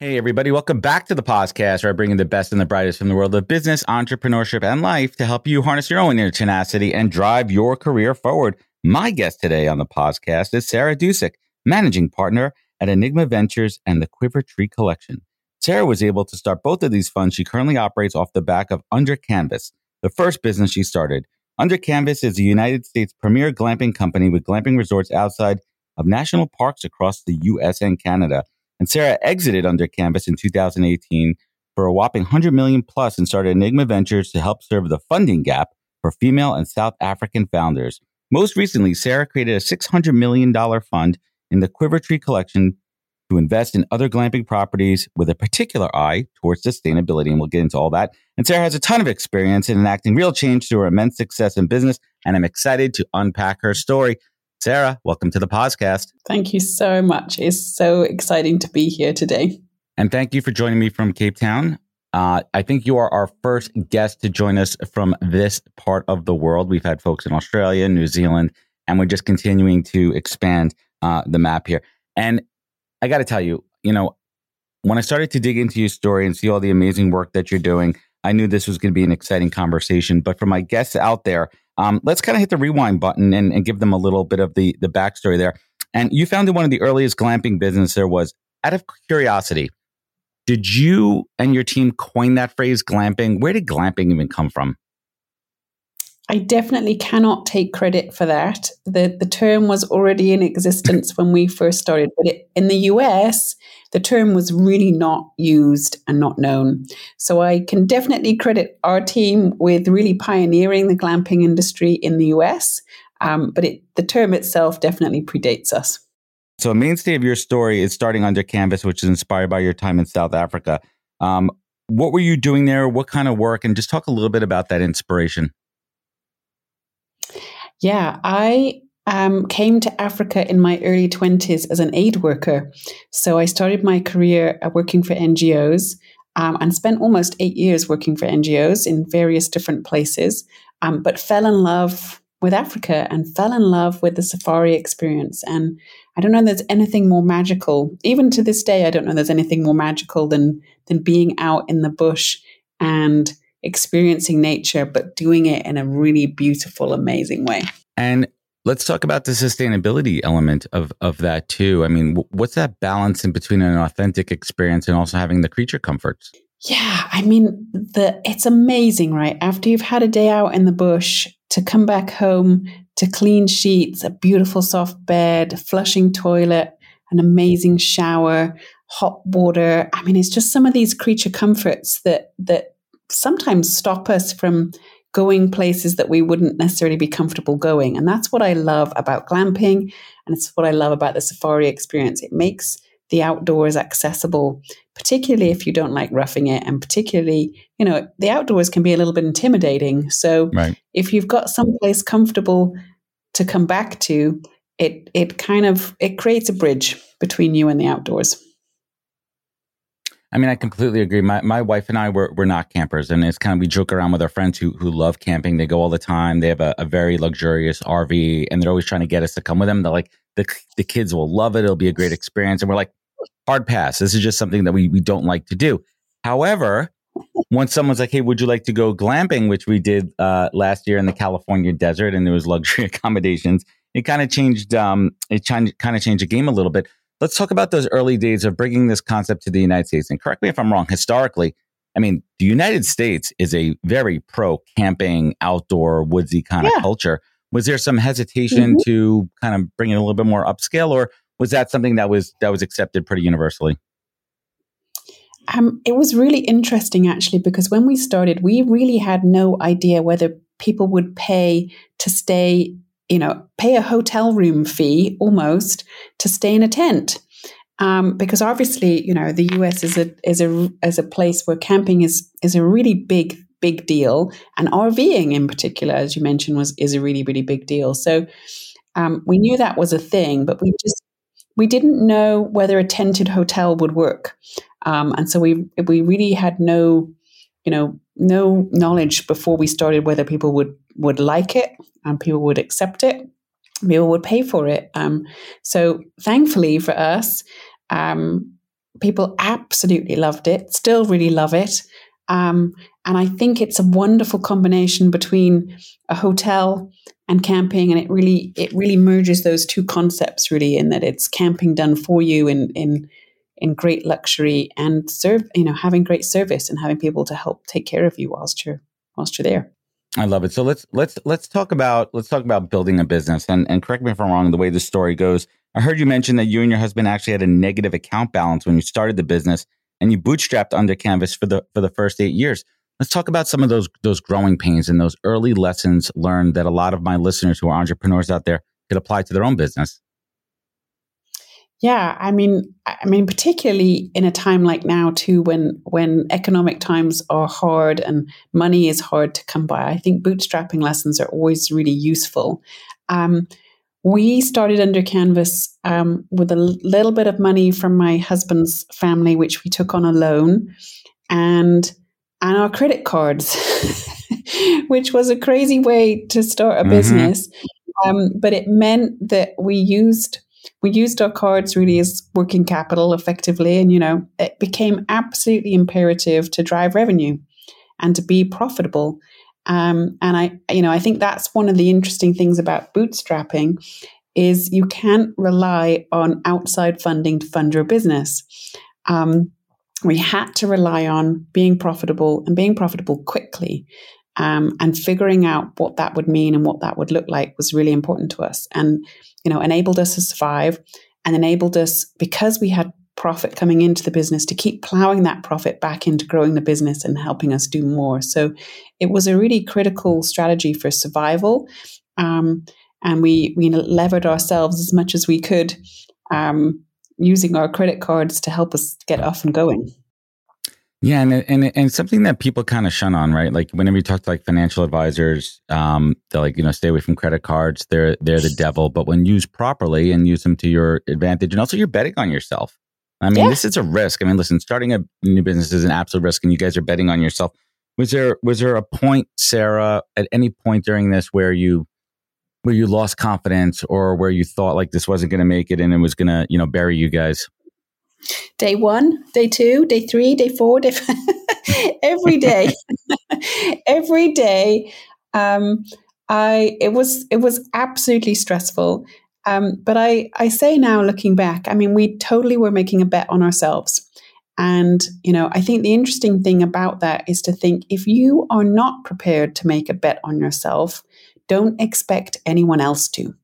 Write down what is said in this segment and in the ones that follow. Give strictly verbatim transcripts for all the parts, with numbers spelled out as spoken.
Hey, everybody. Welcome back to the Pausecast, where I bring in the best and the brightest from the world of business, entrepreneurship, and life to help you harness your own inner tenacity and drive your career forward. My guest today on the Pausecast is Sara Dusek, managing partner at Enigma Ventures and the Quivertree Collection. Sara was able to start both of these funds she currently operates off the back of Under Canvas, the first business she started. Under Canvas is the United States' premier glamping company with glamping resorts outside of national parks across the U S and Canada. And Sara exited Under Canvas in two thousand eighteen for a whopping one hundred million dollars plus and started Enigma Ventures to help serve the funding gap for female and South African founders. Most recently, Sara created a six hundred million dollars fund in the Quivertree Collection to invest in other glamping properties with a particular eye towards sustainability, and we'll get into all that. And Sara has a ton of experience in enacting real change through her immense success in business, and I'm excited to unpack her story. Sara, welcome to the Pausecast. Thank you so much. It's so exciting to be here today. And thank you for joining me from Cape Town. Uh, I think you are our first guest to join us from this part of the world. We've had folks in Australia, New Zealand, and we're just continuing to expand uh, the map here. And I got to tell you, you know, when I started to dig into your story and see all the amazing work that you're doing, I knew this was going to be an exciting conversation. But for my guests out there, Um, let's kind of hit the rewind button and, and give them a little bit of the the backstory there. And you founded one of the earliest glamping businesses there was. Out of curiosity, did you and your team coin that phrase glamping? Where did glamping even come from? I definitely cannot take credit for that. The the term was already in existence when we first started, but it, in the U S, the term was really not used and not known. So I can definitely credit our team with really pioneering the glamping industry in the U S, um, but it, the term itself definitely predates us. So a mainstay of your story is starting Under Canvas, which is inspired by your time in South Africa. Um, what were you doing there? What kind of work? And just talk a little bit about that inspiration. Yeah, I um, came to Africa in my early twenties as an aid worker. So I started my career working for N G Os um, and spent almost eight years working for N G Os in various different places, um, but fell in love with Africa and fell in love with the safari experience. And I don't know if there's anything more magical. Even to this day, I don't know if there's anything more magical than than being out in the bush and experiencing nature, but doing it in a really beautiful, amazing way. And let's talk about the sustainability element of of that too. I mean, w- what's that balance in between an authentic experience and also having the creature comforts? Yeah, I mean, the it's amazing, right? After you've had a day out in the bush, to come back home to clean sheets, a beautiful soft bed, a flushing toilet, an amazing shower, hot water. I mean, it's just some of these creature comforts that that sometimes stop us from going places that we wouldn't necessarily be comfortable going. And that's what I love about glamping. And it's what I love about the safari experience. It makes the outdoors accessible, particularly if you don't like roughing it. And particularly, you know, the outdoors can be a little bit intimidating. So right. If you've got someplace comfortable to come back to, it it kind of, it creates a bridge between you and the outdoors. I mean, I completely agree. My my wife and I were we're not campers, and it's kind of we joke around with our friends who who love camping. They go all the time. They have a, a very luxurious R V, and they're always trying to get us to come with them. They're like, the the kids will love it. It'll be a great experience. And we're like, hard pass. This is just something that we we don't like to do. However, once someone's like, hey, would you like to go glamping, which we did uh, last year in the California desert, and there was luxury accommodations, it kind of changed. Um, it kind of changed the game a little bit. Let's talk about those early days of bringing this concept to the United States. And correct me if I'm wrong, historically, I mean, the United States is a very pro camping, outdoor, woodsy kind yeah. of culture. Was there some hesitation mm-hmm. to kind of bring it a little bit more upscale, or was that something that was that was accepted pretty universally? Um, it was really interesting, actually, because when we started, we really had no idea whether people would pay to stay, you know, pay a hotel room fee almost to stay in a tent. Um, because obviously, you know, the U S is a is a is a place where camping is is a really big big deal, and RVing in particular, as you mentioned, was is a really really big deal. So um, we knew that was a thing, but we just we didn't know whether a tented hotel would work, um, and so we we really had no you know no knowledge before we started whether people would would like it and people would accept it. People would pay for it. Um, so thankfully for us, um, people absolutely loved it, still really love it. Um, and I think it's a wonderful combination between a hotel and camping. And it really, it really merges those two concepts really, in that it's camping done for you in, in, in great luxury and serve, you know, having great service and having people to help take care of you whilst you're, whilst you're there. I love it. So let's let's let's talk about let's talk about building a business. And and correct me if I'm wrong, the way the story goes, I heard you mention that you and your husband actually had a negative account balance when you started the business, and you bootstrapped Under Canvas for the for the first eight years. Let's talk about some of those those growing pains and those early lessons learned that a lot of my listeners who are entrepreneurs out there could apply to their own business. Yeah, I mean, I mean, particularly in a time like now too, when when economic times are hard and money is hard to come by, I think bootstrapping lessons are always really useful. Um, we started Under Canvas um, with a little bit of money from my husband's family, which we took on a loan, and and our credit cards, which was a crazy way to start a mm-hmm. business, um, but it meant that we used. We used our cards really as working capital effectively. And, you know, it became absolutely imperative to drive revenue and to be profitable. Um, and I, you know, I think that's one of the interesting things about bootstrapping is you can't rely on outside funding to fund your business. Um, we had to rely on being profitable and being profitable quickly. Um, and figuring out what that would mean and what that would look like was really important to us, and you know enabled us to survive, and enabled us, because we had profit coming into the business, to keep plowing that profit back into growing the business and helping us do more. So it was a really critical strategy for survival, um, and we we levered ourselves as much as we could, um, using our credit cards to help us get off and going. Yeah, and and and something that people kind of shun on, right? Like whenever you talk to like financial advisors, um, they're like, you know, stay away from credit cards. They're they're the devil. But when used properly and use them to your advantage, and also you're betting on yourself. I mean, yeah. This is a risk. I mean, listen, starting a new business is an absolute risk, and you guys are betting on yourself. Was there was there a point, Sara, at any point during this where you where you lost confidence, or where you thought like this wasn't going to make it and it was going to, you know, bury you guys? Day one, day two, day three, day four, day five. every day, every day. Um, I it was it was absolutely stressful. Um, but I I say now, looking back, I mean, we totally were making a bet on ourselves. And you know, I think the interesting thing about that is to think, if you are not prepared to make a bet on yourself, don't expect anyone else to.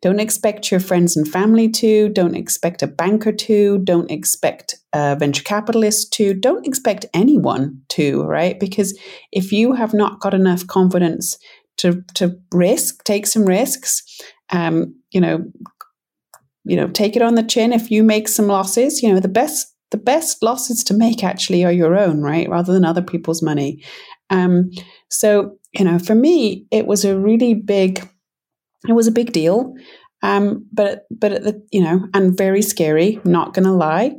Don't expect your friends and family to, don't expect a banker to, don't expect a venture capitalist to, don't expect anyone to, right? Because if you have not got enough confidence to to risk, take some risks, um, you know, you know, take it on the chin if you make some losses. You know, the best the best losses to make actually are your own, right? Rather than other people's money. Um, so, you know, for me, it was a really big It was a big deal, um, but but at the, you know, and very scary. Not going to lie,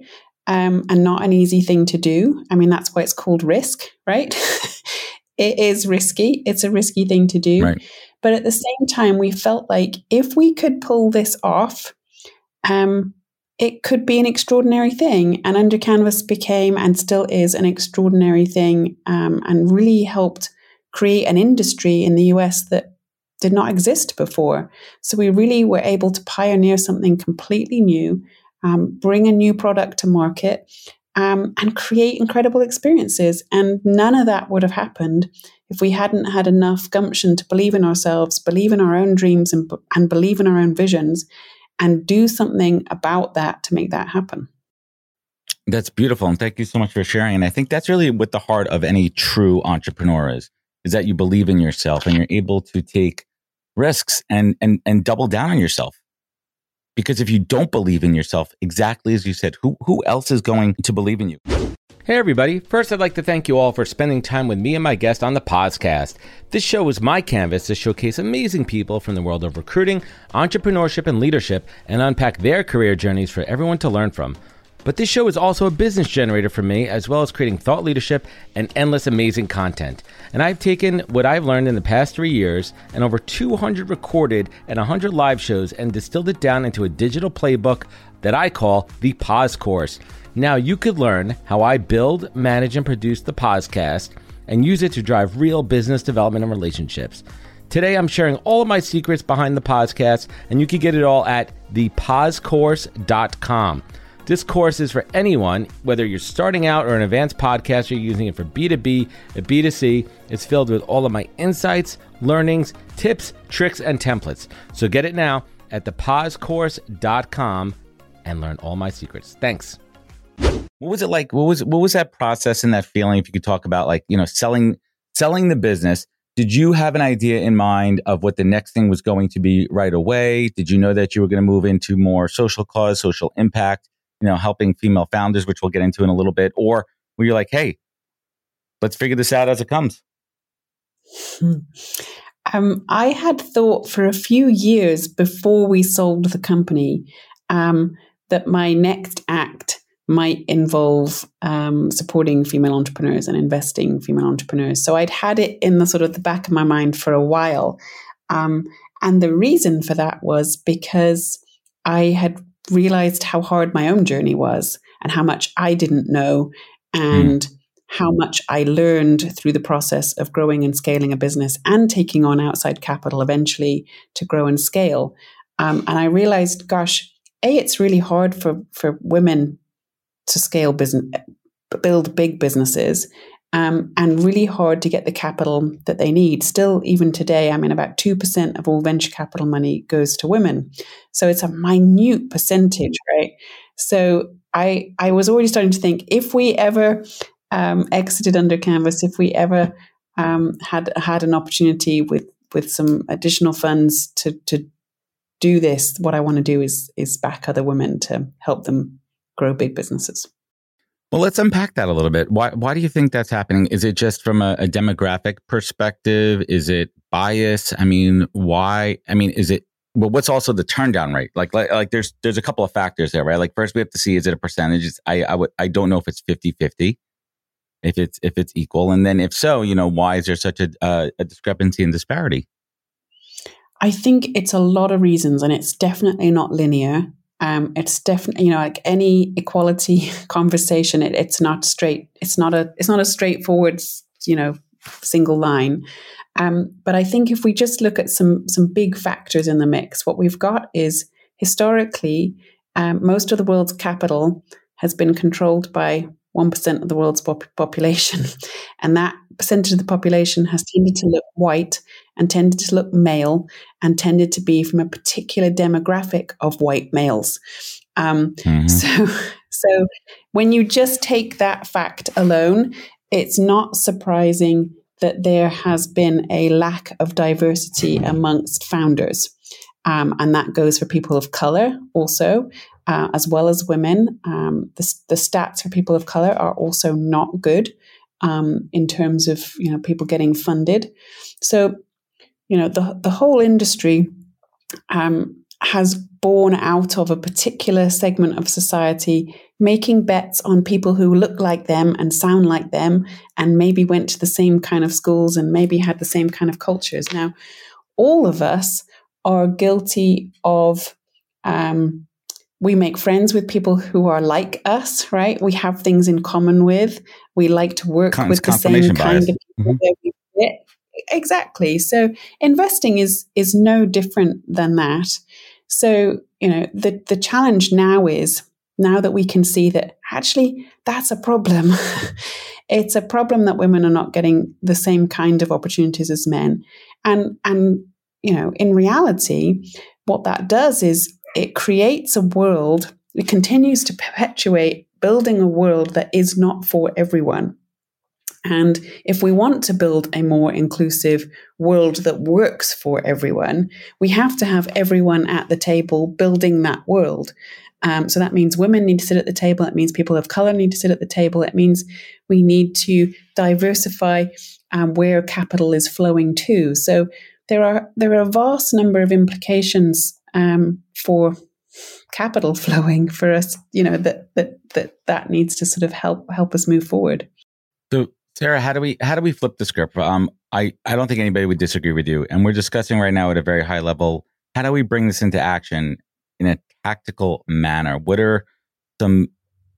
um, and not an easy thing to do. I mean, that's why it's called risk, right? It is risky. It's a risky thing to do, right. But at the same time, we felt like if we could pull this off, um, it could be an extraordinary thing. And Under Canvas became and still is an extraordinary thing, um, and really helped create an industry in the U S that did not exist before. So we really were able to pioneer something completely new, um, bring a new product to market, um, and create incredible experiences. And none of that would have happened if we hadn't had enough gumption to believe in ourselves, believe in our own dreams, and, and believe in our own visions, and do something about that to make that happen. That's beautiful. And thank you so much for sharing. And I think that's really what the heart of any true entrepreneur is, is that you believe in yourself and you're able to take risks and and and double down on yourself. Because if you don't believe in yourself, exactly as you said, who who else is going to believe in you? Hey, everybody. First, I'd like to thank you all for spending time with me and my guest on the podcast. This show is my canvas to showcase amazing people from the world of recruiting, entrepreneurship, and leadership, and unpack their career journeys for everyone to learn from. But this show is also a business generator for me, as well as creating thought leadership and endless amazing content. And I've taken what I've learned in the past three years and over two hundred recorded and one hundred live shows and distilled it down into a digital playbook that I call The Pause Course. Now you could learn how I build, manage, and produce the podcast and use it to drive real business development and relationships. Today, I'm sharing all of my secrets behind the podcast, and you can get it all at the pause course dot com. This course is for anyone, whether you're starting out or an advanced podcaster, you're using it for B two B, B two C. It's filled with all of my insights, learnings, tips, tricks, and templates. So get it now at the pause course dot com and learn all my secrets. Thanks. What was it like? What was what was that process and that feeling? If you could talk about, like, you know, selling selling the business. Did you have an idea in mind of what the next thing was going to be right away? Did you know that you were going to move into more social cause, social impact? You know, helping female founders, which we'll get into in a little bit, or where you're like, hey, let's figure this out as it comes? Um, I had thought for a few years before we sold the company um, that my next act might involve um, supporting female entrepreneurs and investing in female entrepreneurs. So I'd had it in the sort of the back of my mind for a while. Um, and the reason for that was because I had realized how hard my own journey was and how much I didn't know and mm. how much I learned through the process of growing and scaling a business and taking on outside capital eventually to grow and scale. Um, and I realized, gosh, A, it's really hard for, for women to scale business, build big businesses, um, and really hard to get the capital that they need. Still, even today, I mean, about two percent of all venture capital money goes to women. So it's a minute percentage, right? So I I was already starting to think, if we ever um, exited Under Canvas, if we ever um, had had an opportunity with with some additional funds to to do this, what I want to do is is back other women to help them grow big businesses. Well, let's unpack that a little bit. Why why do you think that's happening? Is it just from a, a demographic perspective? Is it bias? I mean, why? I mean, is it, well, what's also the turndown rate? Like, like, like there's there's a couple of factors there, right? Like, first we have to see, is it a percentage? It's, I I, would, I don't know if it's fifty-fifty, if it's, if it's equal. And then if so, you know, why is there such a, uh, a discrepancy and disparity? I think it's a lot of reasons, and it's definitely not linear. Um, it's definitely, you know, like any equality conversation, it, it's not straight. It's not a, it's not a straightforward, you know, single line. Um, but I think if we just look at some, some big factors in the mix, what we've got is historically, um, most of the world's capital has been controlled by one percent of the world's pop- population. And that percentage of the population has tended to look white and tended to look male and tended to be from a particular demographic of white males. Um, mm-hmm. So so when you just take that fact alone, it's not surprising that there has been a lack of diversity amongst founders. Um, and that goes for people of color also, uh, as well as women. Um, the, the stats for people of color are also not good um, in terms of, you know, people getting funded. So, you know, the the whole industry um, has borne out of a particular segment of society making bets on people who look like them and sound like them and maybe went to the same kind of schools and maybe had the same kind of cultures. Now, all of us are guilty of, um, we make friends with people who are like us, right? We have things in common with, we like to work Con- with the same bias. Kind of people. Mm-hmm. that we fit. Exactly. So investing is is no different than that. So, you know, the the challenge now is, now that we can see that Actually, that's a problem. It's a problem that women are not getting the same kind of opportunities as men. And, and you know, in reality, what that does is it creates a world, it continues to perpetuate building a world that is not for everyone. And if we want to build a more inclusive world that works for everyone, we have to have everyone at the table building that world. Um, so that means women need to sit at the table. It means people of color need to sit at the table. It means we need to diversify um, where capital is flowing to. So there are there are a vast number of implications um, for capital flowing for us. You know that that that that needs to sort of help help us move forward. So, Sara, how do we how do we flip the script? Um, I, I don't think anybody would disagree with you. And we're discussing right now at a very high level, how do we bring this into action in a tactical manner? What are some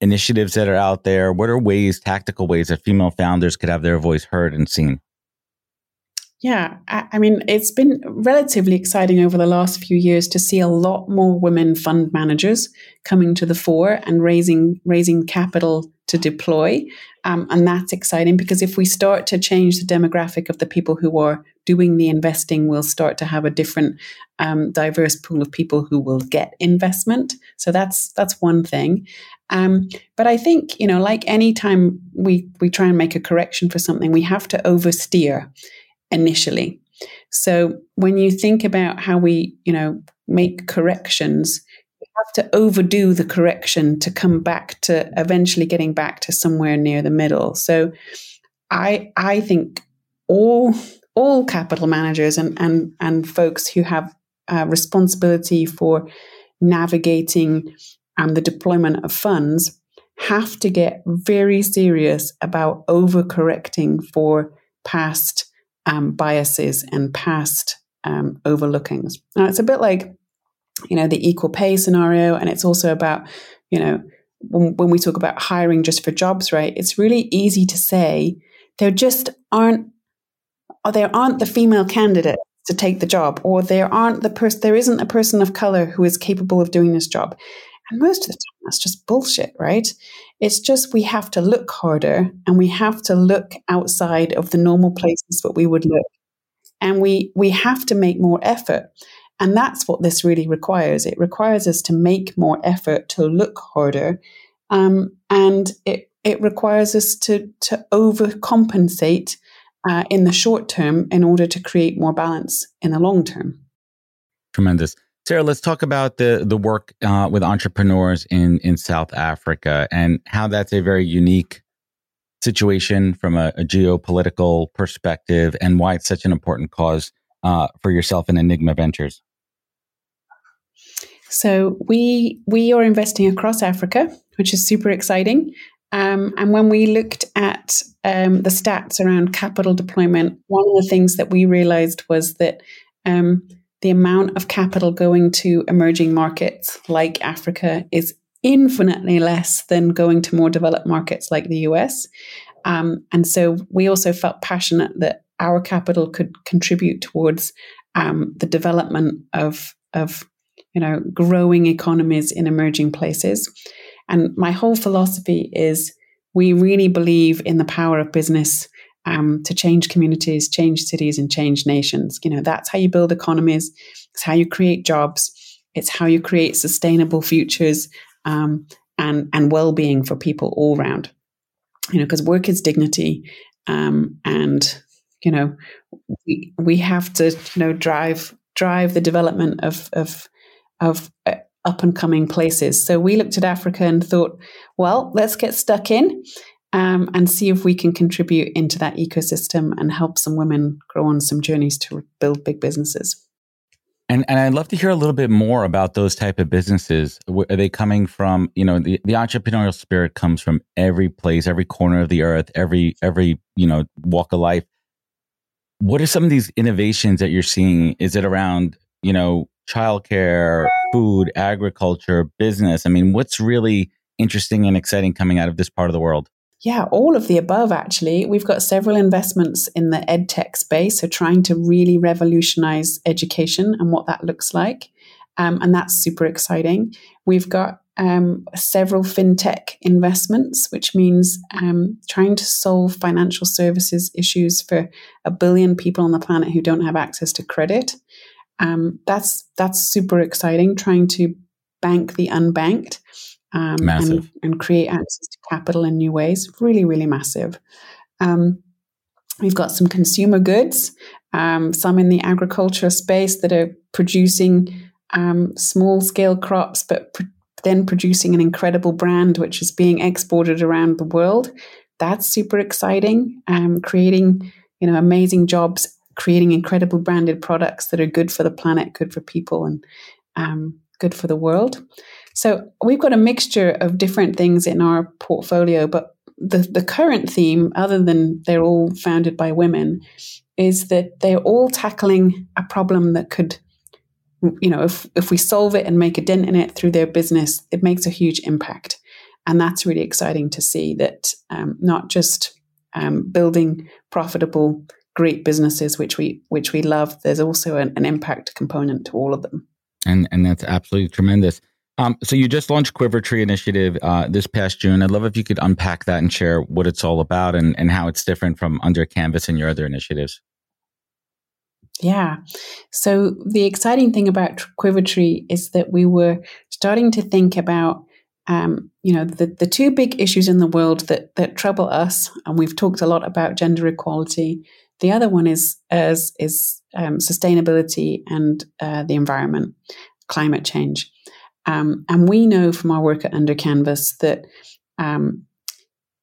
initiatives that are out there? What are ways, tactical ways that female founders could have their voice heard and seen? Yeah, I, I mean, it's been relatively exciting over the last few years to see a lot more women fund managers coming to the fore and raising raising capital to deploy. Um, and that's exciting because if we start to change the demographic of the people who are doing the investing, we'll start to have a different um, diverse pool of people who will get investment. So that's that's one thing. Um, but I think, you know, like any time we, we try and make a correction for something, we have to oversteer initially. So when you think about how we, you know, make corrections, have to overdo the correction to come back to eventually getting back to somewhere near the middle. So I I think all all capital managers and and, and folks who have uh, responsibility for navigating um, the deployment of funds have to get very serious about overcorrecting for past um, biases and past um, overlookings. Now, it's a bit like, you know, the equal pay scenario. And it's also about, you know, when, when we talk about hiring just for jobs, right? It's really easy to say there just aren't, or there aren't the female candidate to take the job, or there aren't the person, there isn't a person of color who is capable of doing this job. And most of the time that's just bullshit, right? It's just, we have to look harder and we have to look outside of the normal places that we would look. And we, we have to make more effort. And that's what this really requires. It requires us to make more effort, to look harder, um, and it it requires us to to overcompensate uh, in the short term in order to create more balance in the long term. Tremendous, Sara. Let's talk about the the work uh, with entrepreneurs in in South Africa and how that's a very unique situation from a, a geopolitical perspective, and why it's such an important cause uh, for yourself and Enigma Ventures. So we we are investing across Africa, which is super exciting. Um, and when we looked at um, the stats around capital deployment, one of the things that we realized was that um, the amount of capital going to emerging markets like Africa is infinitely less than going to more developed markets like the U S. Um, and so we also felt passionate that our capital could contribute towards um, the development of of. you know, growing economies in emerging places. And my whole philosophy is we really believe in the power of business um, to change communities, change cities, and change nations. You know, that's how you build economies. It's how you create jobs. It's how you create sustainable futures um, and, and well-being for people all around. You know, because work is dignity um, and, you know, we, we have to, you know, drive drive the development of of of uh, up-and-coming places. So we looked at Africa and thought, well, let's get stuck in um, and see if we can contribute into that ecosystem and help some women grow on some journeys to build big businesses. And and I'd love to hear a little bit more about those type of businesses. Are they coming from, you know, the, the entrepreneurial spirit comes from every place, every corner of the earth, every every, you know, walk of life. What are some of these innovations that you're seeing? Is it around, you know, childcare, food, agriculture, business? I mean, what's really interesting and exciting coming out of this part of the world? Yeah, all of the above, actually. We've got several investments in the ed tech space, so trying to really revolutionize education and what that looks like. Um, and that's super exciting. We've got um, several fintech investments, which means um, trying to solve financial services issues for a billion people on the planet who don't have access to credit. Um, that's that's super exciting, trying to bank the unbanked um, and, and create access to capital in new ways. Really, really massive. Um, we've got some consumer goods, um, some in the agriculture space that are producing um, small-scale crops, but pr- then producing an incredible brand, which is being exported around the world. That's super exciting, um, creating you know amazing jobs, creating incredible branded products that are good for the planet, good for people, and um, good for the world. So we've got a mixture of different things in our portfolio, but the, the current theme, other than they're all founded by women, is that they're all tackling a problem that could, you know, if, if we solve it and make a dent in it through their business, it makes a huge impact. And that's really exciting to see that um, not just um, building profitable great businesses, which we which we love. There's also an, an impact component to all of them, and and that's absolutely tremendous. Um, so you just launched Quivertree Initiative uh, this past June. I'd love if you could unpack that and share what it's all about and and how it's different from Under Canvas and your other initiatives. Yeah. So the exciting thing about Quivertree is that we were starting to think about Um, you know, the, the two big issues in the world that that trouble us, and we've talked a lot about gender equality. The other one is is, is um, sustainability and uh, the environment, climate change. Um, and we know from our work at Under Canvas that um,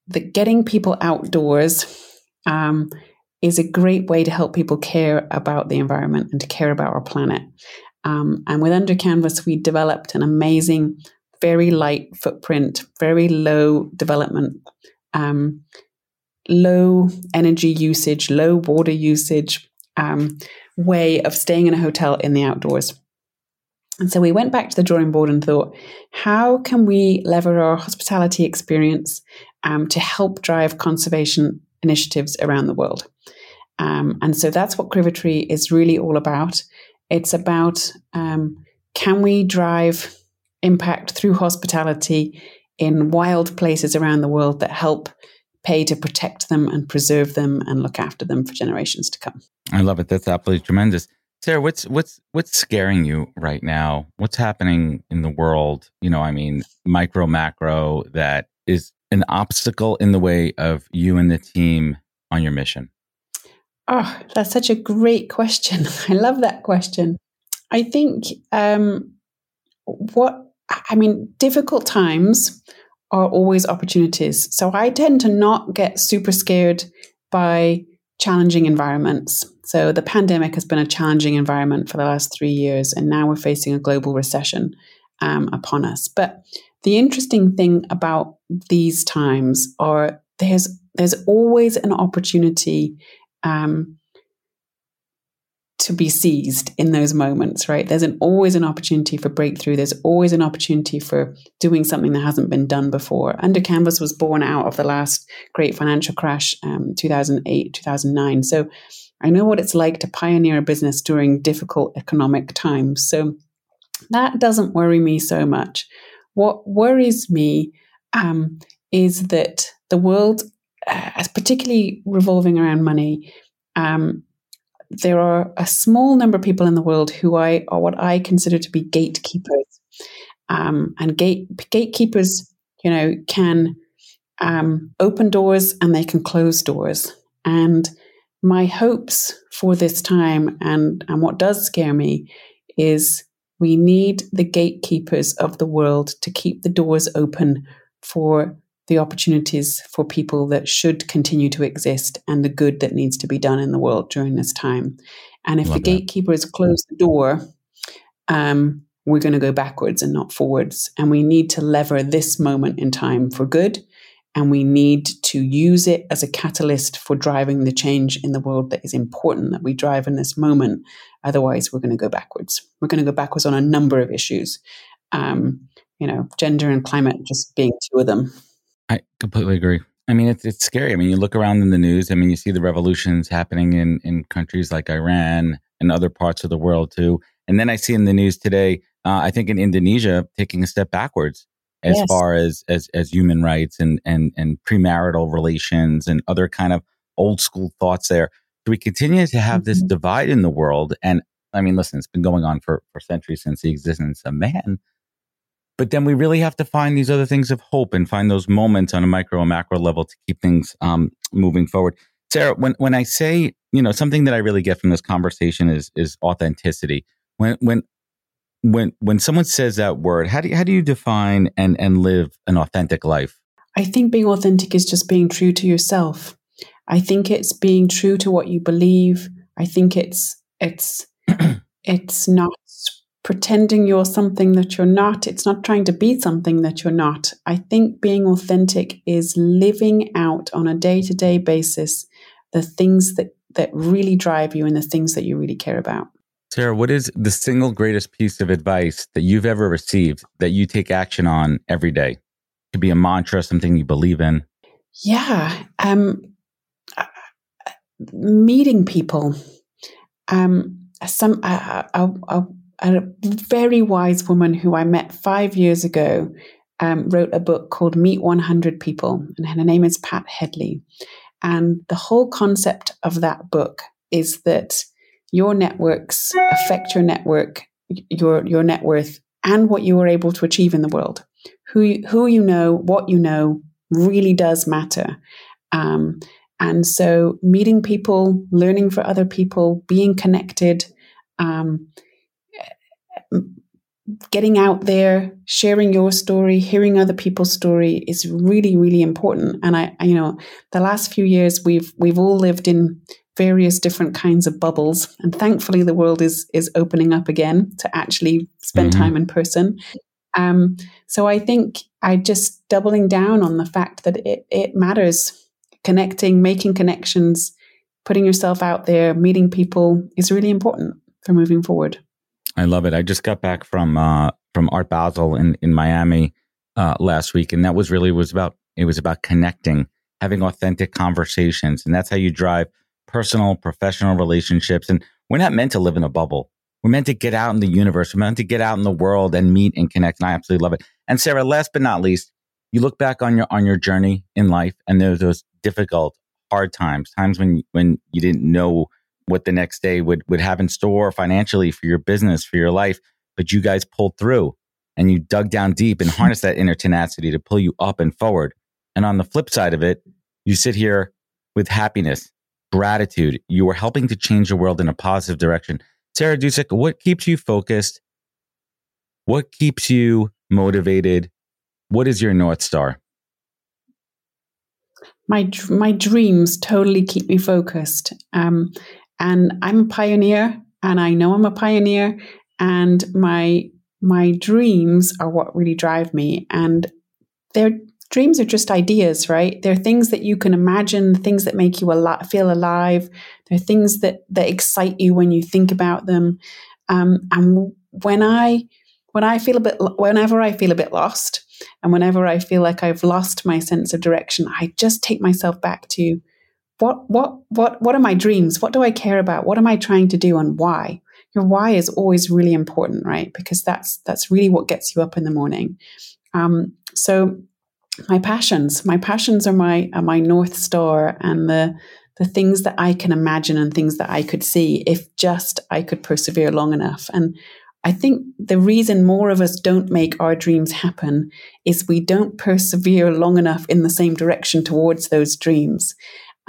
that getting people outdoors um, is a great way to help people care about the environment and to care about our planet. Um, and with Under Canvas, we developed an amazing, very light footprint, very low development, um, low energy usage, low water usage um, way of staying in a hotel in the outdoors. And so we went back to the drawing board and thought, how can we lever our hospitality experience um, to help drive conservation initiatives around the world? Um, and so that's what Quivertree is really all about. It's about um, can we drive impact through hospitality in wild places around the world that help pay to protect them and preserve them and look after them for generations to come. I love it. That's absolutely tremendous. Sara, what's what's what's scaring you right now? What's happening in the world? You know, I mean, micro, macro, that is an obstacle in the way of you and the team on your mission? Oh, that's such a great question. I love that question. I think um, what I mean, difficult times are always opportunities. So I tend to not get super scared by challenging environments. So the pandemic has been a challenging environment for the last three years, and now we're facing a global recession um, upon us. But the interesting thing about these times are there's there's always an opportunity um, to be seized in those moments, right? There's an, always an opportunity for breakthrough. There's always an opportunity for doing something that hasn't been done before. Under Canvas was born out of the last great financial crash, um, two thousand eight, two thousand nine. So I know what it's like to pioneer a business during difficult economic times. So that doesn't worry me so much. What worries me um, is that the world, uh, particularly revolving around money, um, there are a small number of people in the world who I are what I consider to be gatekeepers, um, and gate gatekeepers, you know, can um, open doors and they can close doors. And my hopes for this time, and and what does scare me, is we need the gatekeepers of the world to keep the doors open for the opportunities for people that should continue to exist and the good that needs to be done in the world during this time. And if Love the that. gatekeepers close the door, um, we're going to go backwards and not forwards. And we need to lever this moment in time for good. And we need to use it as a catalyst for driving the change in the world that is important that we drive in this moment. Otherwise, we're going to go backwards. We're going to go backwards on a number of issues. Um, you know, gender and climate just being two of them. I completely agree. I mean, it's it's scary. I mean, you look around in the news. I mean, you see the revolutions happening in, in countries like Iran and other parts of the world, too. And then I see in the news today, uh, I think in Indonesia, taking a step backwards as yes. far as, as as human rights and and and premarital relations and other kind of old school thoughts there. Do we continue to have mm-hmm. this divide in the world? And I mean, listen, it's been going on for, for centuries since the existence of man. But then we really have to find these other things of hope and find those moments on a micro and macro level to keep things um, moving forward. Sara, when, when I say, you know, something that I really get from this conversation is is authenticity. When when when when someone says that word, how do you, how do you define and and live an authentic life? I think being authentic is just being true to yourself. I think it's being true to what you believe. I think it's it's it's not pretending you're something that you're not. It's not trying to be something that you're not. I think being authentic is living out on a day-to-day basis the things that, that really drive you and the things that you really care about. Sara, what is the single greatest piece of advice that you've ever received that you take action on every day? It could be a mantra, something you believe in. Yeah. Um, meeting people. Um, some, I, I, I A very wise woman who I met five years ago um, wrote a book called Meet one hundred People, and her name is Pat Hedley. And the whole concept of that book is that your networks affect your network, your your net worth, and what you are able to achieve in the world. Who you, who you know, what you know, really does matter. Um, and so, meeting people, learning for other people, being connected. Um, Getting out there, sharing your story, hearing other people's story is really, really important. And I, I, you know, the last few years we've we've all lived in various different kinds of bubbles, and thankfully the world is is opening up again to actually spend mm-hmm. time in person. Um, so I think I just doubling down on the fact that it it matters. Connecting, making connections, putting yourself out there, meeting people is really important for moving forward. I love it. I just got back from uh, from Art Basel in in Miami uh, last week, and that was really was about it was about connecting, having authentic conversations, and that's how you drive personal, professional relationships. And we're not meant to live in a bubble. We're meant to get out in the universe. We're meant to get out in the world and meet and connect. And I absolutely love it. And Sara, last but not least, you look back on your on your journey in life, and there's those difficult, hard times, times when when you didn't know what the next day would, would have in store financially for your business, for your life. But you guys pulled through and you dug down deep and harnessed that inner tenacity to pull you up and forward. And on the flip side of it, you sit here with happiness, gratitude. You were helping to change the world in a positive direction. Sara Dusek, what keeps you focused? What keeps you motivated? What is your North Star? My, my dreams totally keep me focused. Um, And I'm a pioneer, and I know I'm a pioneer, and my my dreams are what really drive me. And their dreams are just ideas, right? They're things that you can imagine, things that make you al- feel alive. They're things that that excite you when you think about them. Um, and when I when I feel a bit, whenever I feel a bit lost, and whenever I feel like I've lost my sense of direction, I just take myself back to. What what what what are my dreams? What do I care about? What am I trying to do, and why? Your why is always really important, right? Because that's that's really what gets you up in the morning. Um, so my passions, my passions are my are my North Star, and the the things that I can imagine and things that I could see if just I could persevere long enough. And I think the reason more of us don't make our dreams happen is we don't persevere long enough in the same direction towards those dreams.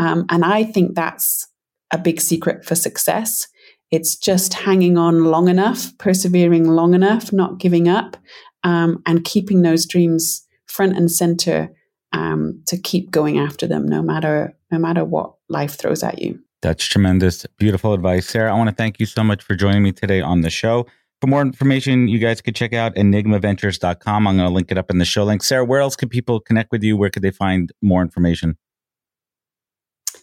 Um, and I think that's a big secret for success. It's just hanging on long enough, persevering long enough, not giving up, um, and keeping those dreams front and center um, to keep going after them, no matter no matter what life throws at you. That's tremendous, beautiful advice. Sara, I want to thank you so much for joining me today on the show. For more information, you guys could check out enigma ventures dot com. I'm going to link it up in the show link. Sara, where else could people connect with you? Where could they find more information?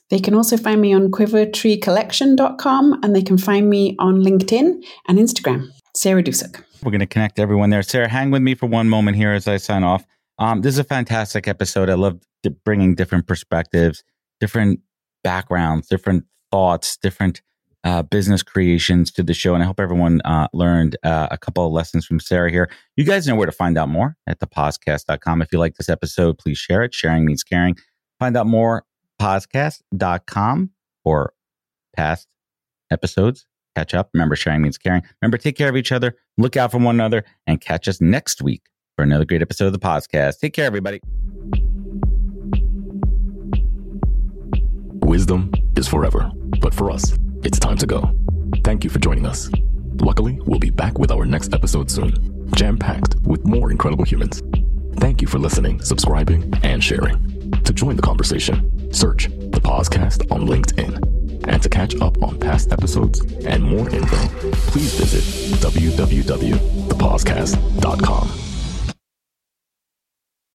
They can also find me on quivertree collection dot com, and they can find me on LinkedIn and Instagram. Sara Dusek. We're going to connect everyone there. Sara, hang with me for one moment here as I sign off. Um, this is a fantastic episode. I love bringing different perspectives, different backgrounds, different thoughts, different uh, business creations to the show. And I hope everyone uh, learned uh, a couple of lessons from Sara here. You guys know where to find out more at the pause cast dot com. If you like this episode, please share it. Sharing means caring. Find out more podcast dot com or past episodes. Catch up. Remember, sharing means caring. Remember, take care of each other. Look out for one another and catch us next week for another great episode of The Podcast. Take care, everybody. Wisdom is forever, but for us, it's time to go. Thank you for joining us. Luckily, we'll be back with our next episode soon, jam-packed with more incredible humans. Thank you for listening, subscribing, and sharing. To join the conversation, search The Pausecast on LinkedIn. And to catch up on past episodes and more info, please visit w w w dot the pausecast dot com.